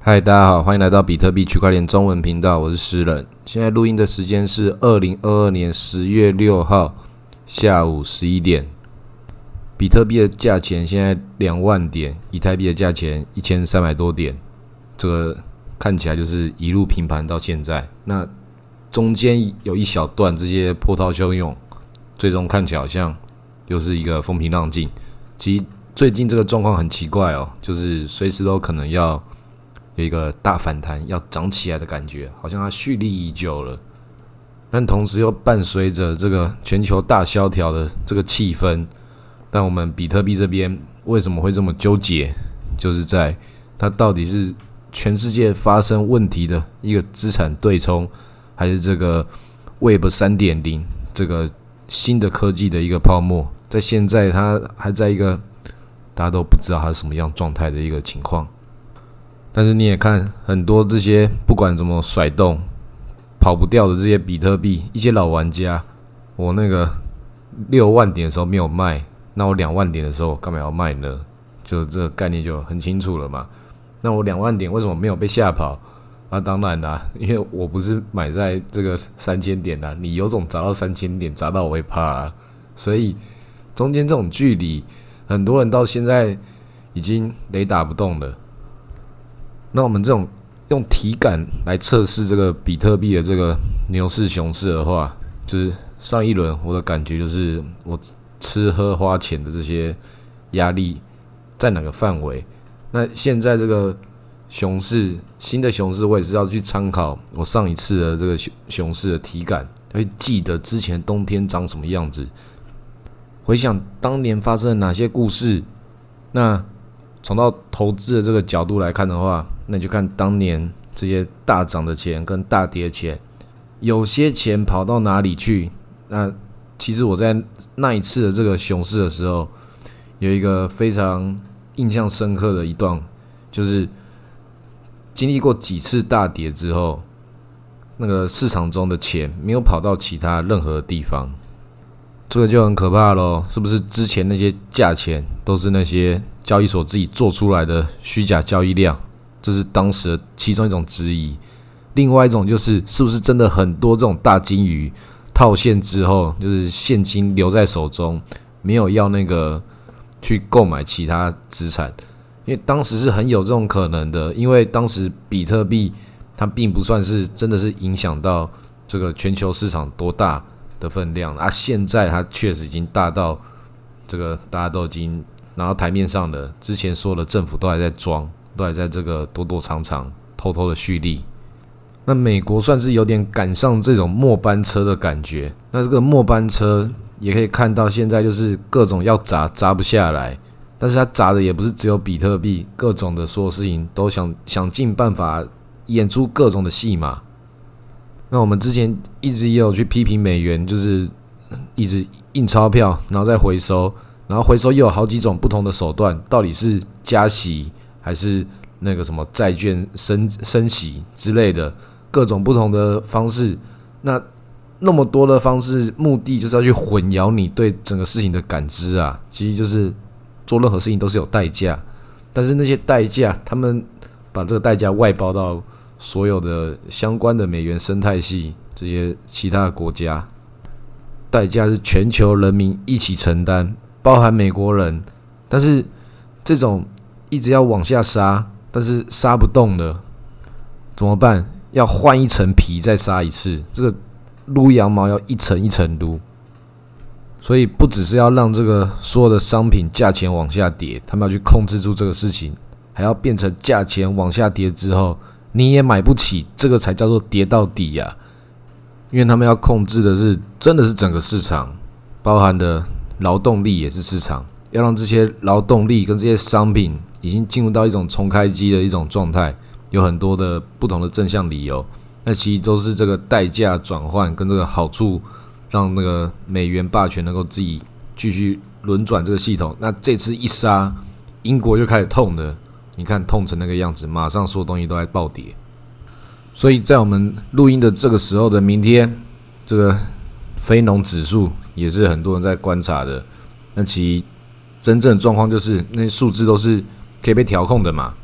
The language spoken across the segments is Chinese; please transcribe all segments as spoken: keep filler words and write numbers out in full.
嗨，大家好，欢迎来到比特币区块链中文频道，我是诗人。现在录音的时间是二零二二年十月六号下午十一点。比特币的价钱现在两万点，以太币的价钱一千三百多点，这个看起来就是一路平盘到现在。那中间有一小段这些波涛汹涌，最终看起来好像又是一个风平浪静。其实最近这个状况很奇怪哦，就是随时都可能要有一个大反弹，要涨起来的感觉，好像它蓄力已久了。但同时又伴随着这个全球大萧条的这个气氛。但我们比特币这边为什么会这么纠结，就是在它到底是全世界发生问题的一个资产对冲，还是这个 Web 三点零 这个新的科技的一个泡沫，在现在它还在一个大家都不知道它是什么样状态的一个情况。但是你也看很多这些不管怎么甩动跑不掉的这些比特币，一些老玩家，我那个六万点的时候没有卖，那我两万点的时候干嘛要卖呢？就这个概念就很清楚了嘛。那我两万点为什么没有被吓跑？那、啊、当然啦、啊，因为我不是买在这个三千点啦、啊，你有种砸到三千点，砸到我会怕啊。所以中间这种距离，很多人到现在已经雷打不动了。那我们这种用体感来测试这个比特币的这个牛市熊市的话，就是上一轮我的感觉就是我吃喝花钱的这些压力在哪个范围？那现在这个熊市，新的熊市，我也是要去参考我上一次的这个熊市的体感，会记得之前冬天长什么样子，回想当年发生了哪些故事。那从到投资的这个角度来看的话，那你就看当年这些大涨的钱跟大跌的钱，有些钱跑到哪里去。那其实我在那一次的这个熊市的时候，有一个非常印象深刻的一段，就是经历过几次大跌之后，那个市场中的钱没有跑到其他任何地方，这个就很可怕咯，是不是？之前那些价钱都是那些交易所自己做出来的虚假交易量，这是当时的其中一种质疑。另外一种就是，是不是真的很多这种大金鱼套现之后，就是现金留在手中，没有要那个去购买其他资产？因为当时是很有这种可能的，因为当时比特币它并不算是真的是影响到这个全球市场多大的分量啊，现在它确实已经大到这个大家都已经拿到台面上了，之前说的政府都还在装，都还在这个躲躲藏藏偷偷的蓄力。那美国算是有点赶上这种末班车的感觉，那这个末班车也可以看到现在就是各种要砸砸不下来，但是他砸的也不是只有比特币，各种的所有事情都想想尽办法演出各种的戏码。那我们之前一直也有去批评美元，就是一直印钞票，然后再回收，然后回收又有好几种不同的手段，到底是加息还是那个什么债券 升, 升息之类的，各种不同的方式。那那么多的方式，目的就是要去混淆你对整个事情的感知啊，其实就是。做任何事情都是有代价，但是那些代价，他们把这个代价外包到所有的相关的美元生态系这些其他的国家，代价是全球人民一起承担，包含美国人。但是这种一直要往下杀，但是杀不动的，怎么办？要换一层皮再杀一次，这个撸羊毛要一层一层撸。所以不只是要让这个所有的商品价钱往下跌，他们要去控制住这个事情，还要变成价钱往下跌之后你也买不起，这个才叫做跌到底呀、啊！因为他们要控制的是真的是整个市场，包含的劳动力也是市场，要让这些劳动力跟这些商品已经进入到一种重开机的一种状态，有很多的不同的正向理由，那其实都是这个代价转换跟这个好处。让那个美元霸权能够自己继续轮转这个系统，那这次一杀，英国就开始痛了。你看痛成那个样子，马上所有东西都在暴跌。所以在我们录音的这个时候的明天，这个非农指数也是很多人在观察的。那其真正的状况就是，那些数字都是可以被调控的嘛。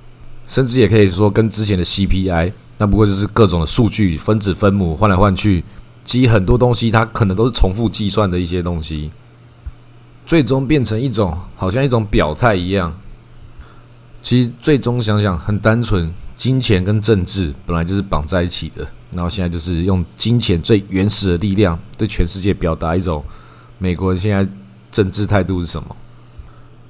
甚至也可以说跟之前的 C P I， 那不过就是各种的数据分子分母换来换去，其实很多东西它可能都是重复计算的一些东西，最终变成一种好像一种表态一样。其实最终想想很单纯，金钱跟政治本来就是绑在一起的，然后现在就是用金钱最原始的力量对全世界表达一种美国人现在政治态度是什么。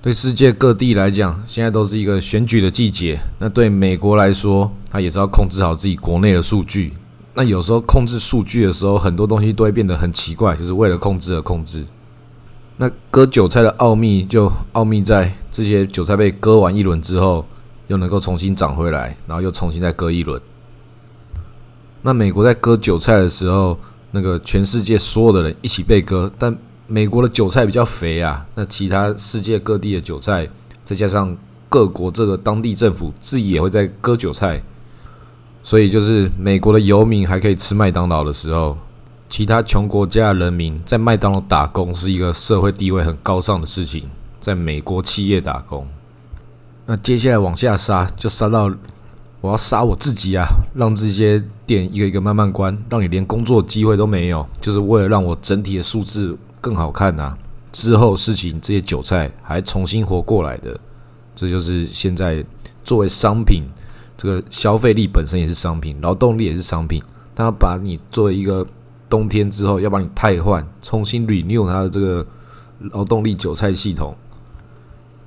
对世界各地来讲，现在都是一个选举的季节，那对美国来说，他也是要控制好自己国内的数据，那有时候控制数据的时候，很多东西都会变得很奇怪，就是为了控制而控制。那割韭菜的奥秘就奥秘在这些韭菜被割完一轮之后，又能够重新长回来，然后又重新再割一轮。那美国在割韭菜的时候，那个全世界所有的人一起被割，但美国的韭菜比较肥啊，那其他世界各地的韭菜，再加上各国这个当地政府自己也会在割韭菜，所以就是美国的游民还可以吃麦当劳的时候，其他穷国家的人民在麦当劳打工是一个社会地位很高尚的事情，在美国企业打工。那接下来往下杀，就杀到我要杀我自己啊，让这些店一个一个慢慢关，让你连工作机会都没有，就是为了让我整体的数字更好看啊。之后事情这些韭菜还重新活过来的，这就是现在作为商品，这个消费力本身也是商品，劳动力也是商品，它把你作为一个冬天之后要把你汰换，重新 renew 它的这个劳动力韭菜系统，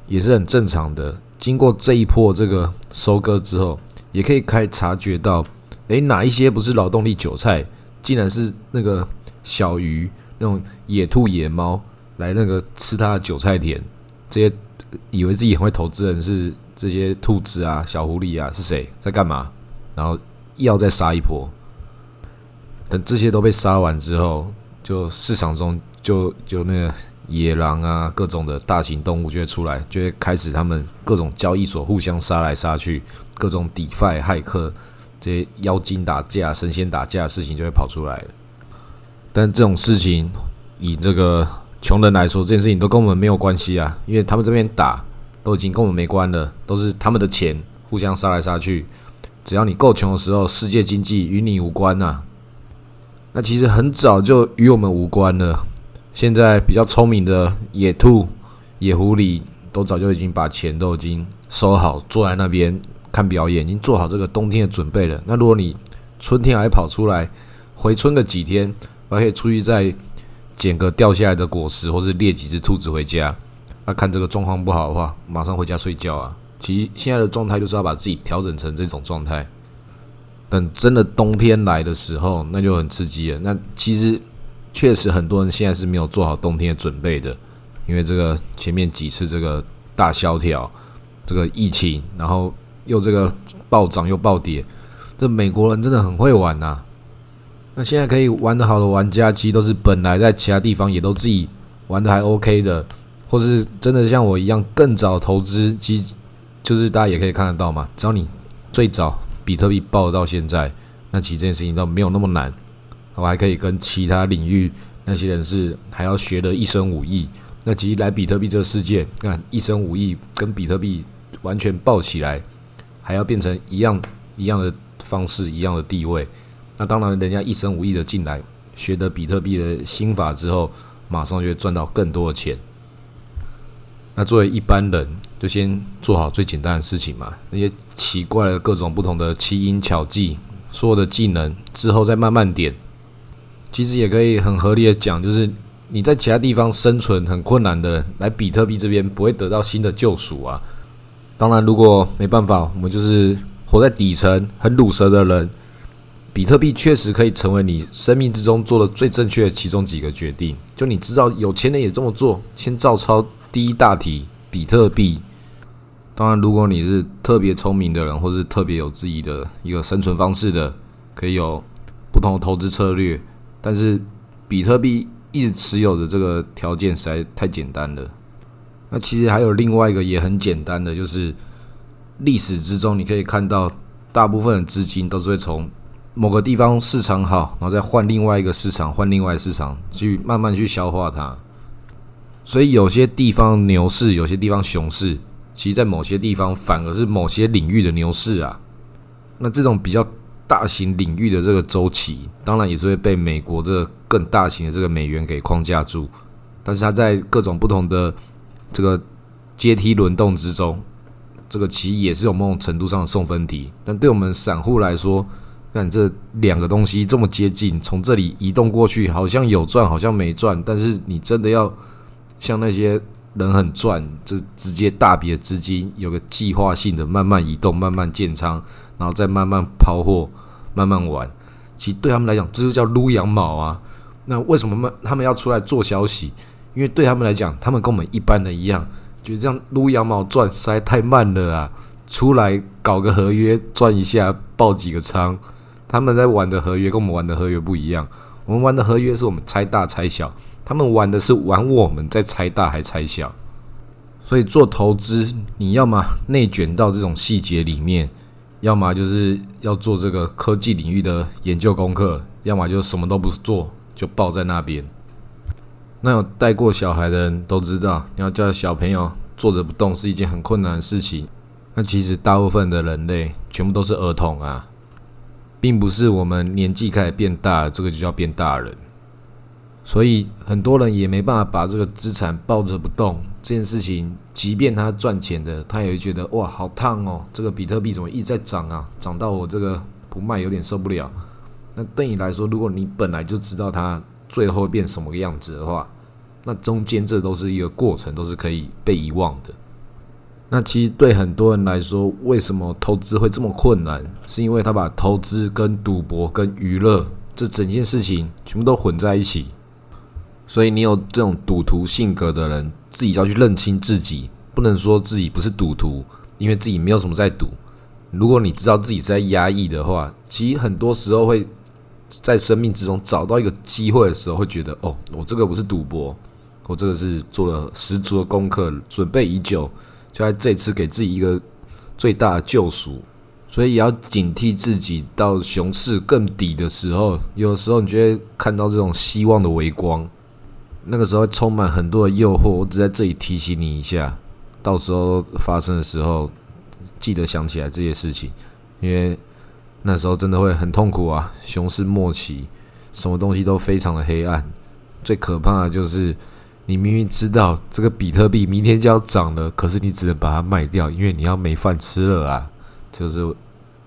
也是很正常的。经过这一波这个收割之后，也可以开始察觉到，诶，哪一些不是劳动力韭菜，竟然是那个小鱼、那种野兔、野猫来那个吃它的韭菜田。这些以为自己很会投资人是这些兔子啊、小狐狸啊，是谁在干嘛？然后要再杀一波。等这些都被杀完之后，就市场中就就那个野狼啊，各种的大型动物就会出来，就会开始他们各种交易所互相杀来杀去，各种 DeFi 骇客这些妖精打架、神仙打架的事情就会跑出来了。但这种事情以这个穷人来说，这件事情都跟我们没有关系啊，因为他们这边打都已经跟我们没关了，都是他们的钱互相杀来杀去。只要你够穷的时候，世界经济与你无关啊。那其实很早就与我们无关了。现在比较聪明的野兔、野狐狸都早就已经把钱都已经收好，坐在那边看表演，已经做好这个冬天的准备了。那如果你春天还跑出来，回春个几天，还可以出去再捡个掉下来的果实，或是猎几只兔子回家。那、啊、看这个状况不好的话，马上回家睡觉啊。其实现在的状态就是要把自己调整成这种状态。等真的冬天来的时候，那就很刺激了。那其实确实很多人现在是没有做好冬天的准备的，因为这个前面几次这个大萧条，这个疫情，然后又这个暴涨又暴跌，这美国人真的很会玩啊。那现在可以玩得好的玩家，其实都是本来在其他地方也都自己玩得还 OK 的，或是真的像我一样更早投资，其实就是大家也可以看得到嘛，只要你最早比特币爆到现在，那其实这件事情都没有那么难。我还可以跟其他领域那些人是还要学的一身武艺，那其实来比特币这个世界，看一身武艺跟比特币完全抱起来，还要变成一样一样的方式、一样的地位。那当然，人家一身武艺的进来，学得比特币的心法之后，马上就会赚到更多的钱。那作为一般人，就先做好最简单的事情嘛，那些奇怪的各种不同的奇淫巧技，所有的技能之后再慢慢点。其实也可以很合理的讲，就是你在其他地方生存很困难的人，来比特币这边不会得到新的救赎啊。当然，如果没办法，我们就是活在底层很鲁蛇的人，比特币确实可以成为你生命之中做的最正确的其中几个决定。就你知道有钱人也这么做，先照抄第一大题比特币。当然，如果你是特别聪明的人，或是特别有自己的一个生存方式的，可以有不同的投资策略。但是比特币一直持有的这个条件实在太简单了。那其实还有另外一个也很简单的，就是历史之中你可以看到，大部分的资金都是会从某个地方市场好，然后再换另外一个市场，换另外一个市场去慢慢去消化它。所以有些地方牛市，有些地方熊市，其实在某些地方反而是某些领域的牛市啊。那这种比较大型领域的这个周期，当然也是会被美国这个更大型的这个美元给框架住，但是它在各种不同的这个阶梯轮动之中，这个其实也是有某种程度上的送分题。但对我们散户来说，看这两个东西这么接近，从这里移动过去，好像有赚，好像没赚，但是你真的要像那些人很赚，这直接大笔的资金有个计划性的慢慢移动，慢慢建仓，然后再慢慢抛货，慢慢玩。其实对他们来讲，这就叫撸羊毛啊。那为什么他们要出来做消息？因为对他们来讲，他们跟我们一般人一样，觉得这样撸羊毛赚实在太慢了啊！出来搞个合约赚一下，爆几个仓。他们在玩的合约跟我们玩的合约不一样，我们玩的合约是我们拆大拆小，他们玩的是玩我们在拆大还拆小。所以做投资，你要么内卷到这种细节里面，要么就是要做这个科技领域的研究功课，要么就什么都不做，就抱在那边。那有带过小孩的人都知道，你要叫小朋友坐着不动是一件很困难的事情。那其实大部分的人类全部都是儿童啊，并不是我们年纪开始变大，这个就叫变大人。所以很多人也没办法把这个资产抱着不动这件事情，即便他赚钱的，他也会觉得哇好烫哦，这个比特币怎么一直在涨啊，涨到我这个不卖有点受不了。那对你来说，如果你本来就知道它最后变什么个样子的话，那中间这都是一个过程，都是可以被遗忘的。那其实对很多人来说，为什么投资会这么困难，是因为他把投资跟赌博跟娱乐这整件事情全部都混在一起。所以你有这种赌徒性格的人，自己要去认清自己，不能说自己不是赌徒，因为自己没有什么在赌。如果你知道自己是在压抑的话，其实很多时候会在生命之中找到一个机会的时候，会觉得哦，我这个不是赌博，我这个是做了十足的功课，准备已久，就在这次给自己一个最大的救赎。所以也要警惕自己到熊市更底的时候，有的时候你就会看到这种希望的微光，那个时候充满很多的诱惑。我只在这里提醒你一下，到时候发生的时候，记得想起来这些事情，因为那时候真的会很痛苦啊！熊市末期，什么东西都非常的黑暗。最可怕的就是，你明明知道这个比特币明天就要涨了，可是你只能把它卖掉，因为你要没饭吃了啊！就是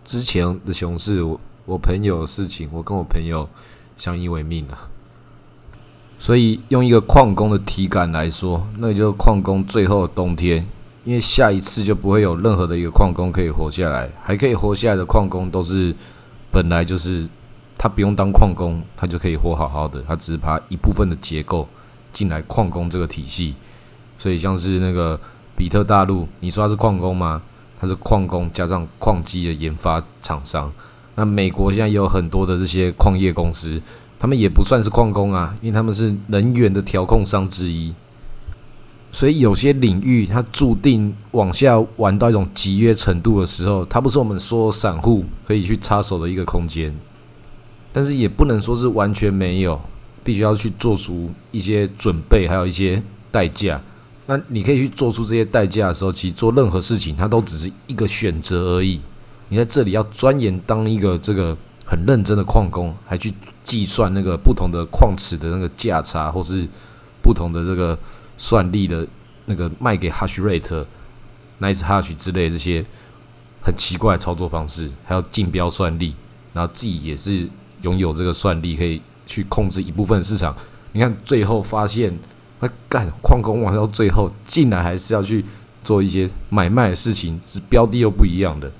之前的熊市，我我朋友的事情，我跟我朋友相依为命啊。所以用一个矿工的体感来说，那个就是矿工最后的冬天，因为下一次就不会有任何的一个矿工可以活下来，还可以活下来的矿工都是本来就是他不用当矿工，他就可以活好好的，他只是把一部分的结构进来矿工这个体系。所以像是那个比特大陆，你说他是矿工吗？他是矿工加上矿机的研发厂商。那美国现在也有很多的这些矿业公司，他们也不算是矿工啊，因为他们是能源的调控商之一。所以有些领域它注定往下玩到一种集约程度的时候，它不是我们所有散户可以去插手的一个空间，但是也不能说是完全没有，必须要去做出一些准备，还有一些代价。那你可以去做出这些代价的时候，其实做任何事情它都只是一个选择而已。你在这里要钻研当一个这个很认真的矿工，还去计算那个不同的矿池的那个价差，或是不同的这个算力的那个卖给 hash rate、nice hash 之类的这些很奇怪的操作方式，还有竞标算力，然后自己也是拥有这个算力，可以去控制一部分市场。你看最后发现，那干矿工玩到最后，竟然还是要去做一些买卖的事情，是标的又不一样的，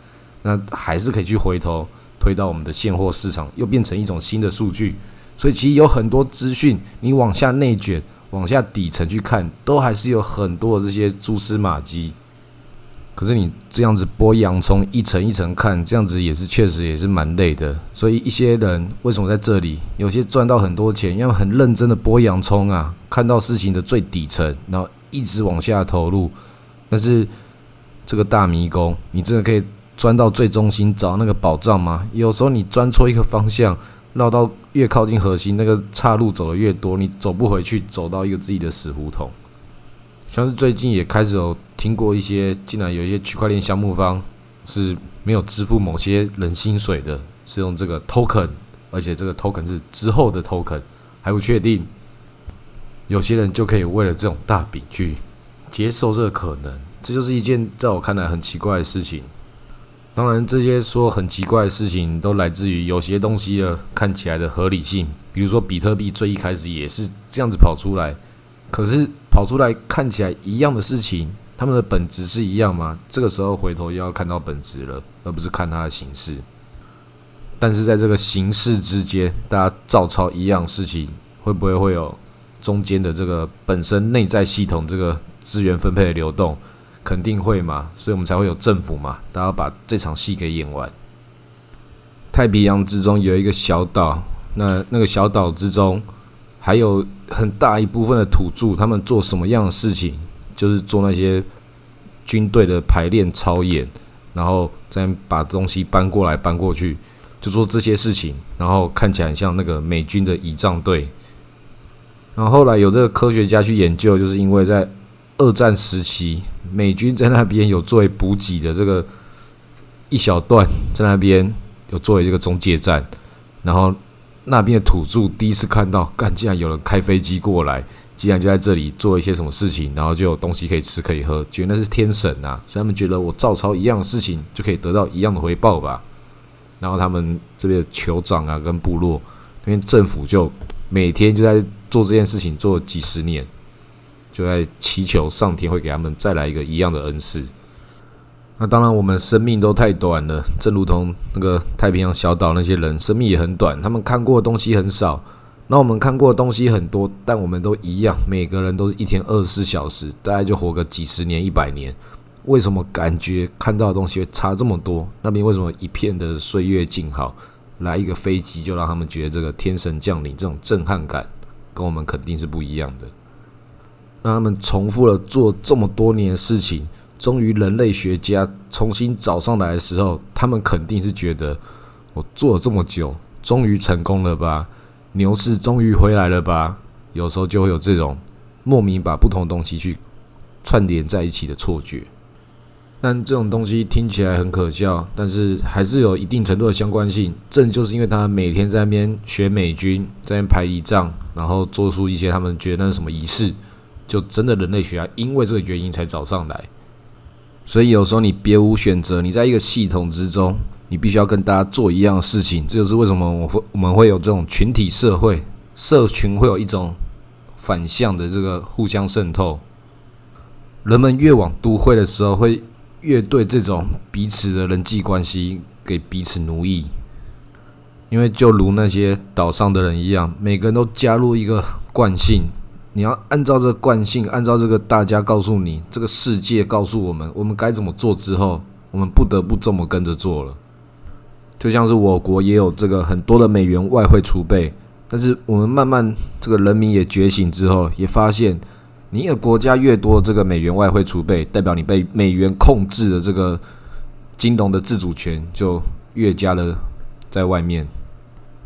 那还是可以去回头推到我们的现货市场，又变成一种新的数据。所以其实有很多资讯，你往下内卷，往下底层去看，都还是有很多的这些蛛丝马迹。可是你这样子剥洋葱一层一层看，这样子也是确实也是蛮累的。所以一些人为什么在这里有些赚到很多钱，因为很认真的剥洋葱啊，看到事情的最底层，然后一直往下投入。但是这个大迷宫，你真的可以钻到最中心找那个宝藏吗？有时候你钻错一个方向，绕到越靠近核心，那个岔路走的越多，你走不回去，走到一个自己的死胡同。像是最近也开始有听过一些，竟然有一些区块链项目方是没有支付某些人薪水的，是用这个 token， 而且这个 token 是之后的 token， 还不确定。有些人就可以为了这种大饼去接受这个可能，这就是一件在我看来很奇怪的事情。当然，这些说很奇怪的事情都来自于有些东西的看起来的合理性，比如说比特币最一开始也是这样子跑出来，可是跑出来看起来一样的事情，他们的本质是一样吗？这个时候回头又要看到本质了，而不是看它的形式。但是在这个形式之间，大家照抄一样事情，会不会会有中间的这个本身内在系统这个资源分配的流动，肯定会嘛，所以我们才会有政府嘛，大家把这场戏给演完。太平洋之中有一个小岛，那那个小岛之中还有很大一部分的土著，他们做什么样的事情，就是做那些军队的排练操演，然后再把东西搬过来搬过去，就做这些事情，然后看起来很像那个美军的仪仗队。然后后来有这个科学家去研究，就是因为在二战时期，美军在那边有作为补给的这个一小段，在那边有作为这个中介站，然后那边的土著第一次看到，干，竟然有人开飞机过来，竟然就在这里做一些什么事情，然后就有东西可以吃可以喝，觉得那是天神啊，所以他们觉得我照抄一样的事情就可以得到一样的回报吧。然后他们这边的酋长啊跟部落那边政府就每天就在做这件事情，做几十年，就在祈求上天会给他们再来一个一样的恩赐。那当然我们生命都太短了，正如同那个太平洋小岛那些人生命也很短，他们看过的东西很少，那我们看过的东西很多，但我们都一样，每个人都是一天二十四小时，大概就活个几十年一百年。为什么感觉看到的东西会差这么多？那边为什么一片的岁月静好，来一个飞机就让他们觉得这个天神降临，这种震撼感跟我们肯定是不一样的。那他们重复了做这么多年的事情，终于人类学家重新找上来的时候，他们肯定是觉得我做了这么久，终于成功了吧，牛市终于回来了吧。有时候就会有这种莫名把不同的东西去串联在一起的错觉，但这种东西听起来很可笑，但是还是有一定程度的相关性。正就是因为他每天在那边学美军，在那边排仪仗，然后做出一些他们觉得那是什么仪式，就真的人类学家因为这个原因才找上来。所以有时候你别无选择，你在一个系统之中，你必须要跟大家做一样的事情。这就是为什么我们会有这种群体社会，社群会有一种反向的这个互相渗透。人们越往都会的时候，会越对这种彼此的人际关系给彼此奴役。因为就如那些岛上的人一样，每个人都加入一个惯性，你要按照这个惯性，按照这个大家告诉你，这个世界告诉我们我们该怎么做之后，我们不得不这么跟着做了。就像是我国也有这个很多的美元外汇储备，但是我们慢慢这个人民也觉醒之后，也发现你一个国家越多这个美元外汇储备，代表你被美元控制的这个金融的自主权就越加的在外面。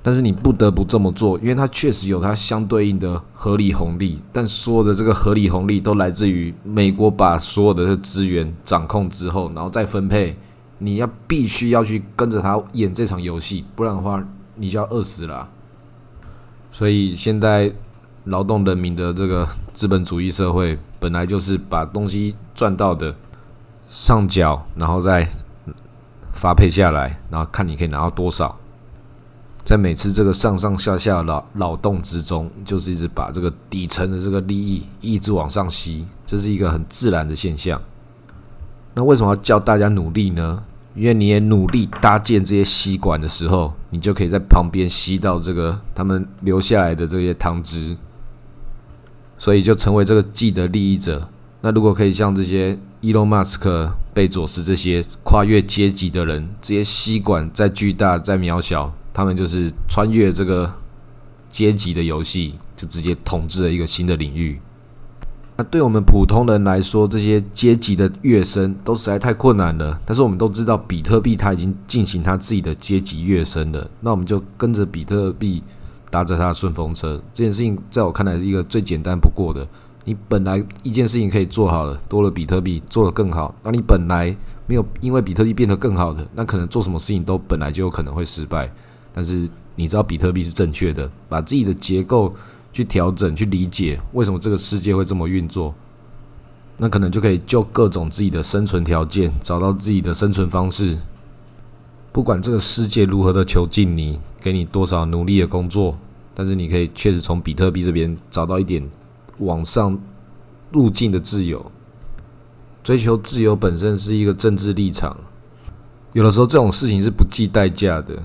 但是你不得不这么做，因为它确实有它相对应的合理红利，但所有的这个合理红利都来自于美国把所有的资源掌控之后，然后再分配，你要必须要去跟着他演这场游戏，不然的话你就要饿死了啊。所以现在劳动人民的这个资本主义社会，本来就是把东西赚到的上缴，然后再发配下来，然后看你可以拿到多少。在每次这个上上下下的劳动之中，就是一直把这个底层的这个利益一直往上吸，这是一个很自然的现象。那为什么要叫大家努力呢？因为你也努力搭建这些吸管的时候，你就可以在旁边吸到这个他们留下来的这些汤汁，所以就成为这个既得利益者。那如果可以像这些 Elon Musk、 贝佐斯这些跨越阶级的人，这些吸管再巨大再渺小，他们就是穿越这个阶级的游戏，就直接统治了一个新的领域。那对我们普通人来说，这些阶级的跃升都实在太困难了，但是我们都知道比特币它已经进行它自己的阶级跃升了，那我们就跟着比特币搭着它的顺风车。这件事情在我看来是一个最简单不过的，你本来一件事情可以做好了，多了比特币做得更好，那你本来没有因为比特币变得更好的，那可能做什么事情都本来就有可能会失败。但是你知道比特币是正确的，把自己的结构去调整，去理解为什么这个世界会这么运作，那可能就可以就各种自己的生存条件找到自己的生存方式。不管这个世界如何的囚禁你，给你多少努力的工作，但是你可以确实从比特币这边找到一点往上路径的自由。追求自由本身是一个政治立场，有的时候这种事情是不计代价的。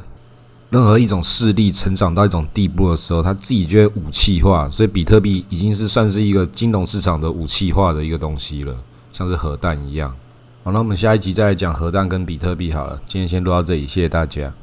任何一种势力成长到一种地步的时候，它自己就会武器化，所以比特币已经是算是一个金融市场的武器化的一个东西了，像是核弹一样。好，那我们下一集再来讲核弹跟比特币好了。今天先录到这里，谢谢大家。